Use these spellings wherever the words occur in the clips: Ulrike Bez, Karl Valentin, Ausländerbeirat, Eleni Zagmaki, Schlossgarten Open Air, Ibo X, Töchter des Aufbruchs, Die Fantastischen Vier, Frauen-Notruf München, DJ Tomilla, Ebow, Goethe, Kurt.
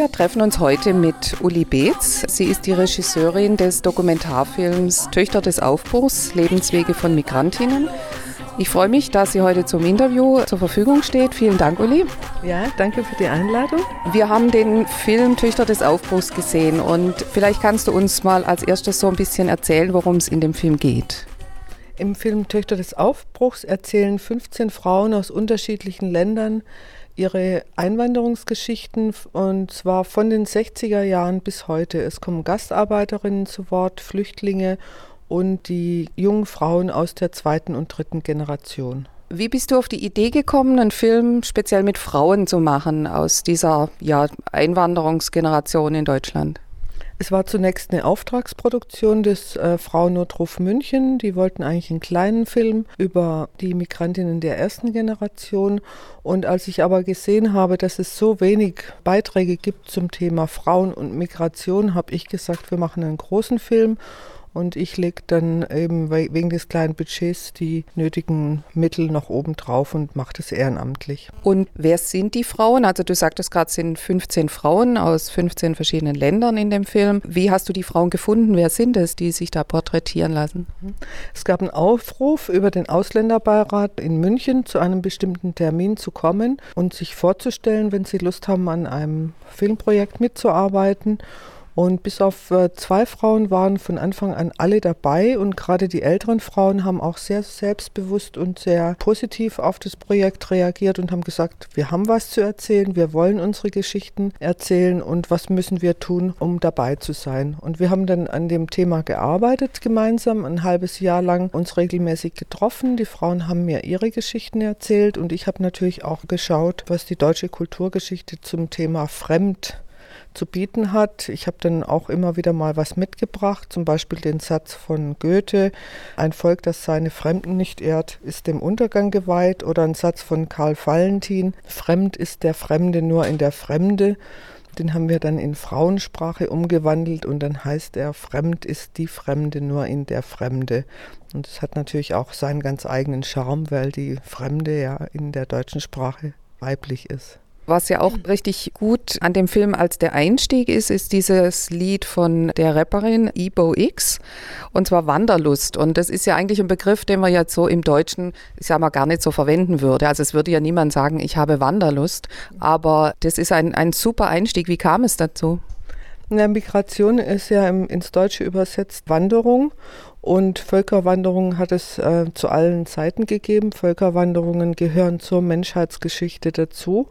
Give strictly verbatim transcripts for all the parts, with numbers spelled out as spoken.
Wir treffen uns heute mit Uli Bez. Sie ist die Regisseurin des Dokumentarfilms Töchter des Aufbruchs, Lebenswege von Migrantinnen. Ich freue mich, dass sie heute zum Interview zur Verfügung steht. Vielen Dank, Uli. Ja, danke für die Einladung. Wir haben den Film Töchter des Aufbruchs gesehen und vielleicht kannst du uns mal als erstes so ein bisschen erzählen, worum es in dem Film geht. Im Film Töchter des Aufbruchs erzählen fünfzehn Frauen aus unterschiedlichen Ländern ihre Einwanderungsgeschichten, und zwar von den sechziger Jahren bis heute. Es kommen Gastarbeiterinnen zu Wort, Flüchtlinge und die jungen Frauen aus der zweiten und dritten Generation. Wie bist du auf die Idee gekommen, einen Film speziell mit Frauen zu machen aus dieser ja, Einwanderungsgeneration in Deutschland? Es war zunächst eine Auftragsproduktion des äh, Frauen-Notruf München. Die wollten eigentlich einen kleinen Film über die Migrantinnen der ersten Generation. Und als ich aber gesehen habe, dass es so wenig Beiträge gibt zum Thema Frauen und Migration, habe ich gesagt, wir machen einen großen Film. Und ich lege dann eben wegen des kleinen Budgets die nötigen Mittel noch oben drauf und mache das ehrenamtlich. Und wer sind die Frauen? Also du sagtest gerade, es sind fünfzehn Frauen aus fünfzehn verschiedenen Ländern in dem Film. Wie hast du die Frauen gefunden? Wer sind es, die sich da porträtieren lassen? Es gab einen Aufruf über den Ausländerbeirat in München, zu einem bestimmten Termin zu kommen und sich vorzustellen, wenn sie Lust haben, an einem Filmprojekt mitzuarbeiten. Und bis auf zwei Frauen waren von Anfang an alle dabei, und gerade die älteren Frauen haben auch sehr selbstbewusst und sehr positiv auf das Projekt reagiert und haben gesagt, wir haben was zu erzählen, wir wollen unsere Geschichten erzählen und was müssen wir tun, um dabei zu sein. Und wir haben dann an dem Thema gearbeitet gemeinsam, ein halbes Jahr lang uns regelmäßig getroffen. Die Frauen haben mir ihre Geschichten erzählt und ich habe natürlich auch geschaut, was die deutsche Kulturgeschichte zum Thema Fremd zu bieten hat. Ich habe dann auch immer wieder mal was mitgebracht, zum Beispiel den Satz von Goethe, ein Volk, das seine Fremden nicht ehrt, ist dem Untergang geweiht, oder ein Satz von Karl Valentin, fremd ist der Fremde nur in der Fremde. Den haben wir dann in Frauensprache umgewandelt und dann heißt er, fremd ist die Fremde nur in der Fremde. Und das hat natürlich auch seinen ganz eigenen Charme, weil die Fremde ja in der deutschen Sprache weiblich ist. Was ja auch richtig gut an dem Film als der Einstieg ist, ist dieses Lied von der Rapperin Ibo X, und zwar Wanderlust. Und das ist ja eigentlich ein Begriff, den man jetzt so im Deutschen, ich sag mal, gar nicht so verwenden würde. Also es würde ja niemand sagen, ich habe Wanderlust, aber das ist ein, ein super Einstieg. Wie kam es dazu? Na, Migration ist ja im, ins Deutsche übersetzt Wanderung. Und Völkerwanderungen hat es äh, zu allen Zeiten gegeben. Völkerwanderungen gehören zur Menschheitsgeschichte dazu.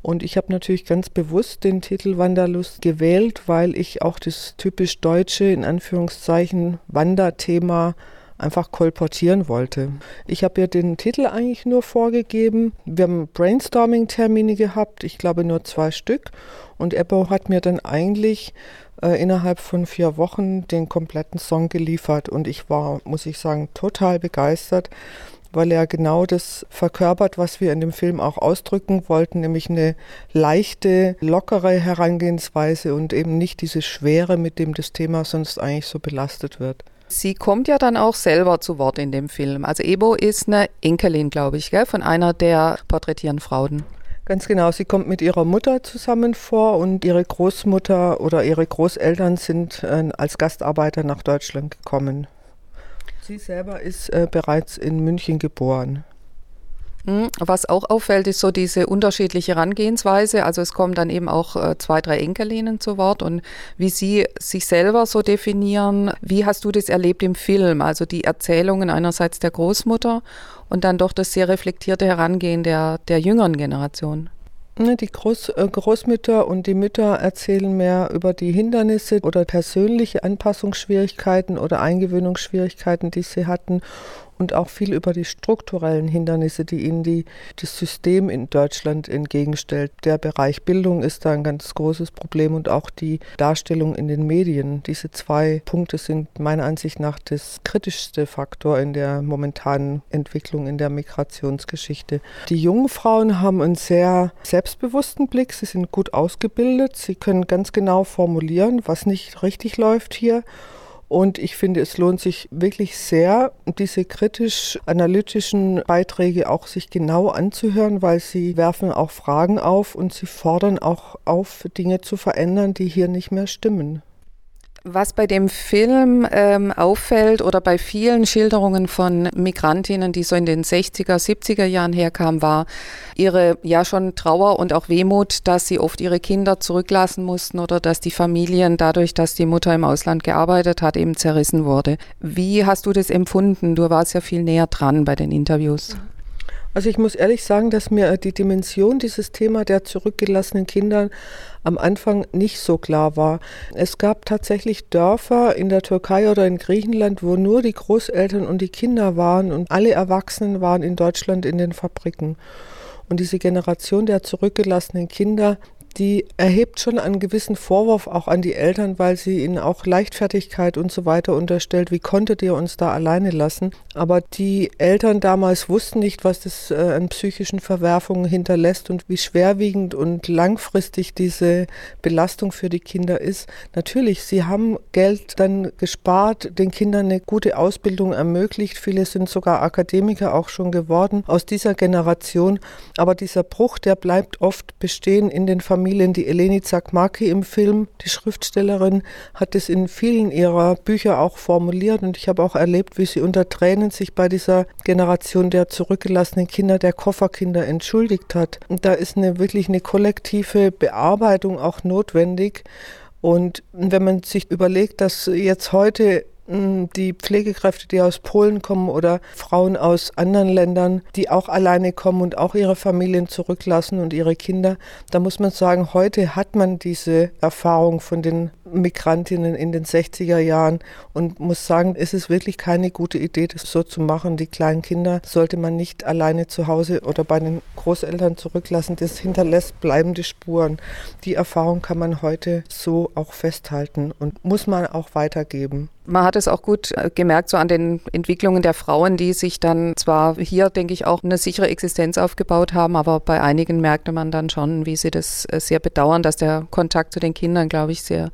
Und ich habe natürlich ganz bewusst den Titel Wanderlust gewählt, weil ich auch das typisch deutsche, in Anführungszeichen, Wanderthema einfach kolportieren wollte. Ich habe ja den Titel eigentlich nur vorgegeben. Wir haben Brainstorming-Termine gehabt, ich glaube nur zwei Stück. Und Ebow hat mir dann eigentlich äh, innerhalb von vier Wochen den kompletten Song geliefert. Und ich war, muss ich sagen, total begeistert, weil er genau das verkörpert, was wir in dem Film auch ausdrücken wollten, nämlich eine leichte, lockere Herangehensweise und eben nicht diese Schwere, mit dem das Thema sonst eigentlich so belastet wird. Sie kommt ja dann auch selber zu Wort in dem Film. Also Ebow ist eine Enkelin, glaube ich, gell, von einer der porträtierten Frauen. Ganz genau, sie kommt mit ihrer Mutter zusammen vor und ihre Großmutter oder ihre Großeltern sind äh, als Gastarbeiter nach Deutschland gekommen. Sie selber ist äh, bereits in München geboren. Was auch auffällt, ist so diese unterschiedliche Herangehensweise. Also es kommen dann eben auch äh, zwei, drei Enkelinnen zu Wort und wie sie sich selber so definieren. Wie hast du das erlebt im Film? Also die Erzählungen einerseits der Großmutter und dann doch das sehr reflektierte Herangehen der, der jüngeren Generation. Die Groß, Großmütter und die Mütter erzählen mehr über die Hindernisse oder persönliche Anpassungsschwierigkeiten oder Eingewöhnungsschwierigkeiten, die sie hatten, und auch viel über die strukturellen Hindernisse, die ihnen die, das System in Deutschland entgegenstellt. Der Bereich Bildung ist da ein ganz großes Problem und auch die Darstellung in den Medien. Diese zwei Punkte sind meiner Ansicht nach das kritischste Faktor in der momentanen Entwicklung in der Migrationsgeschichte. Die jungen Frauen haben einen sehr selbstbewussten Blick, sie sind gut ausgebildet, sie können ganz genau formulieren, was nicht richtig läuft hier. Und ich finde, es lohnt sich wirklich sehr, diese kritisch-analytischen Beiträge auch sich genau anzuhören, weil sie werfen auch Fragen auf und sie fordern auch auf, Dinge zu verändern, die hier nicht mehr stimmen. Was bei dem Film ähm, auffällt oder bei vielen Schilderungen von Migrantinnen, die so in den sechziger, siebziger Jahren herkamen, war ihre ja schon Trauer und auch Wehmut, dass sie oft ihre Kinder zurücklassen mussten oder dass die Familien dadurch, dass die Mutter im Ausland gearbeitet hat, eben zerrissen wurde. Wie hast du das empfunden? Du warst ja viel näher dran bei den Interviews. Also ich muss ehrlich sagen, dass mir die Dimension dieses Thema der zurückgelassenen Kinder am Anfang nicht so klar war. Es gab tatsächlich Dörfer in der Türkei oder in Griechenland, wo nur die Großeltern und die Kinder waren und alle Erwachsenen waren in Deutschland in den Fabriken. Und diese Generation der zurückgelassenen Kinder, die erhebt schon einen gewissen Vorwurf auch an die Eltern, weil sie ihnen auch Leichtfertigkeit und so weiter unterstellt. Wie konntet ihr uns da alleine lassen? Aber die Eltern damals wussten nicht, was das an psychischen Verwerfungen hinterlässt und wie schwerwiegend und langfristig diese Belastung für die Kinder ist. Natürlich, sie haben Geld dann gespart, den Kindern eine gute Ausbildung ermöglicht. Viele sind sogar Akademiker auch schon geworden aus dieser Generation. Aber dieser Bruch, der bleibt oft bestehen in den Familien. Die Eleni Zagmaki im Film, die Schriftstellerin, hat es in vielen ihrer Bücher auch formuliert und ich habe auch erlebt, wie sie unter Tränen sich bei dieser Generation der zurückgelassenen Kinder, der Kofferkinder entschuldigt hat. Und da ist eine wirklich eine kollektive Bearbeitung auch notwendig. Und wenn man sich überlegt, dass jetzt heute die Pflegekräfte, die aus Polen kommen oder Frauen aus anderen Ländern, die auch alleine kommen und auch ihre Familien zurücklassen und ihre Kinder, da muss man sagen, heute hat man diese Erfahrung von den Migrantinnen in den sechziger Jahren und muss sagen, es ist wirklich keine gute Idee, das so zu machen. Die kleinen Kinder sollte man nicht alleine zu Hause oder bei den Großeltern zurücklassen. Das hinterlässt bleibende Spuren. Die Erfahrung kann man heute so auch festhalten und muss man auch weitergeben. Man hat es auch gut gemerkt, so an den Entwicklungen der Frauen, die sich dann zwar hier, denke ich, auch eine sichere Existenz aufgebaut haben, aber bei einigen merkte man dann schon, wie sie das sehr bedauern, dass der Kontakt zu den Kindern, glaube ich, sehr,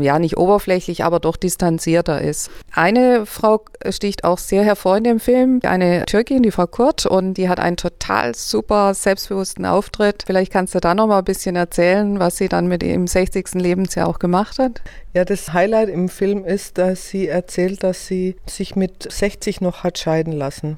ja nicht oberflächlich, aber doch distanzierter ist. Eine Frau sticht auch sehr hervor in dem Film, eine Türkin, die Frau Kurt, und die hat einen total super selbstbewussten Auftritt. Vielleicht kannst du da noch mal ein bisschen erzählen, was sie dann mit ihrem sechzigsten Lebensjahr auch gemacht hat. Ja, das Highlight im Film ist, dass sie erzählt, dass sie sich mit sechzig noch hat scheiden lassen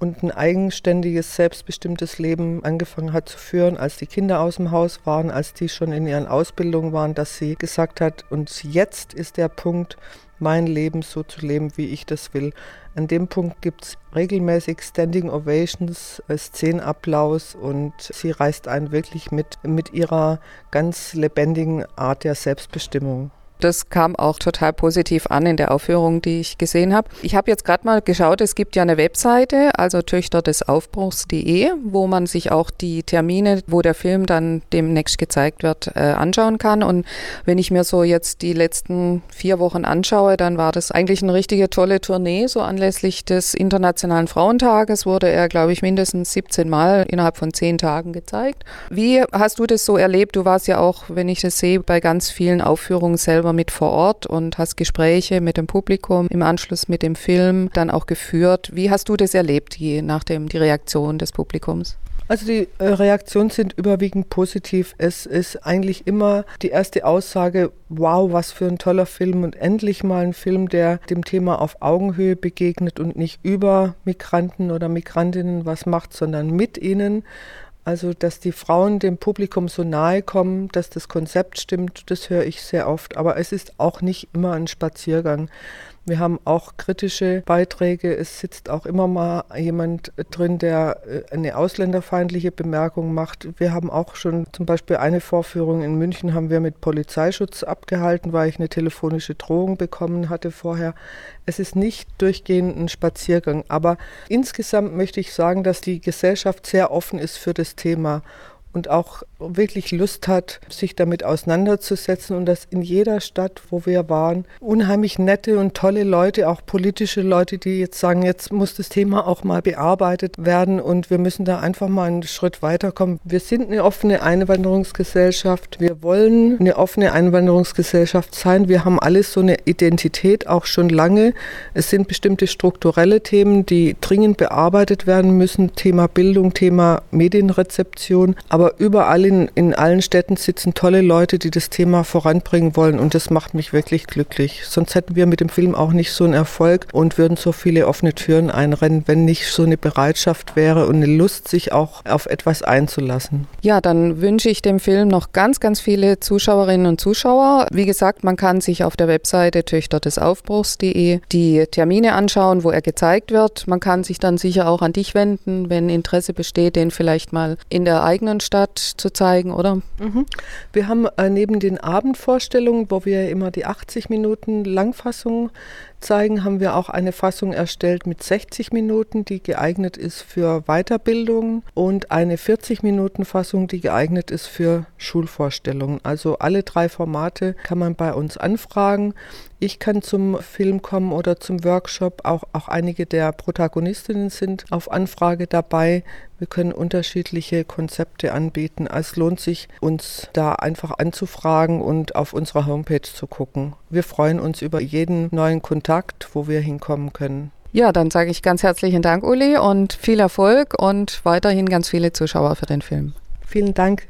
und ein eigenständiges, selbstbestimmtes Leben angefangen hat zu führen, als die Kinder aus dem Haus waren, als die schon in ihren Ausbildungen waren, dass sie gesagt hat, und jetzt ist der Punkt, mein Leben so zu leben, wie ich das will. An dem Punkt gibt es regelmäßig Standing Ovations, Szenenapplaus und sie reißt einen wirklich mit, mit ihrer ganz lebendigen Art der Selbstbestimmung. Das kam auch total positiv an in der Aufführung, die ich gesehen habe. Ich habe jetzt gerade mal geschaut, es gibt ja eine Webseite, also töchter des aufbruchs punkt de, wo man sich auch die Termine, wo der Film dann demnächst gezeigt wird, äh, anschauen kann. Und wenn ich mir so jetzt die letzten vier Wochen anschaue, dann war das eigentlich eine richtige tolle Tournee. So anlässlich des Internationalen Frauentages wurde er, glaube ich, mindestens siebzehn Mal innerhalb von zehn Tagen gezeigt. Wie hast du das so erlebt? Du warst ja auch, wenn ich das sehe, bei ganz vielen Aufführungen selber mit vor Ort und hast Gespräche mit dem Publikum, im Anschluss mit dem Film dann auch geführt. Wie hast du das erlebt, je nachdem die Reaktion des Publikums? Also die Reaktionen sind überwiegend positiv. Es ist eigentlich immer die erste Aussage, wow, was für ein toller Film und endlich mal ein Film, der dem Thema auf Augenhöhe begegnet und nicht über Migranten oder Migrantinnen was macht, sondern mit ihnen. Also, dass die Frauen dem Publikum so nahe kommen, dass das Konzept stimmt, das höre ich sehr oft. Aber es ist auch nicht immer ein Spaziergang. Wir haben auch kritische Beiträge. Es sitzt auch immer mal jemand drin, der eine ausländerfeindliche Bemerkung macht. Wir haben auch schon zum Beispiel eine Vorführung in München haben wir mit Polizeischutz abgehalten, weil ich eine telefonische Drohung bekommen hatte vorher. Es ist nicht durchgehend ein Spaziergang. Aber insgesamt möchte ich sagen, dass die Gesellschaft sehr offen ist für das Thema. und auch wirklich Lust hat, sich damit auseinanderzusetzen und dass in jeder Stadt, wo wir waren, unheimlich nette und tolle Leute, auch politische Leute, die jetzt sagen, jetzt muss das Thema auch mal bearbeitet werden und wir müssen da einfach mal einen Schritt weiterkommen. Wir sind eine offene Einwanderungsgesellschaft, wir wollen eine offene Einwanderungsgesellschaft sein, wir haben alle so eine Identität, auch schon lange. Es sind bestimmte strukturelle Themen, die dringend bearbeitet werden müssen, Thema Bildung, Thema Medienrezeption, aber überall in, in allen Städten sitzen tolle Leute, die das Thema voranbringen wollen und das macht mich wirklich glücklich. Sonst hätten wir mit dem Film auch nicht so einen Erfolg und würden so viele offene Türen einrennen, wenn nicht so eine Bereitschaft wäre und eine Lust, sich auch auf etwas einzulassen. Ja, dann wünsche ich dem Film noch ganz, ganz viele Zuschauerinnen und Zuschauer. Wie gesagt, man kann sich auf der Webseite töchter des aufbruchs punkt de die Termine anschauen, wo er gezeigt wird. Man kann sich dann sicher auch an dich wenden, wenn Interesse besteht, den vielleicht mal in der eigenen Stadt zu zeigen, oder? Mhm. Wir haben äh, neben den Abendvorstellungen, wo wir immer die achtzig Minuten Langfassung zeigen, haben wir auch eine Fassung erstellt mit sechzig Minuten, die geeignet ist für Weiterbildung und eine vierzig Minuten Fassung, die geeignet ist für Schulvorstellungen. Also alle drei Formate kann man bei uns anfragen. Ich kann zum Film kommen oder zum Workshop. Auch, auch einige der Protagonistinnen sind auf Anfrage dabei. Wir können unterschiedliche Konzepte anbieten. Es lohnt sich, uns da einfach anzufragen und auf unserer Homepage zu gucken. Wir freuen uns über jeden neuen Kontakt, wo wir hinkommen können. Ja, dann sage ich ganz herzlichen Dank, Uli, und viel Erfolg und weiterhin ganz viele Zuschauer für den Film. Vielen Dank.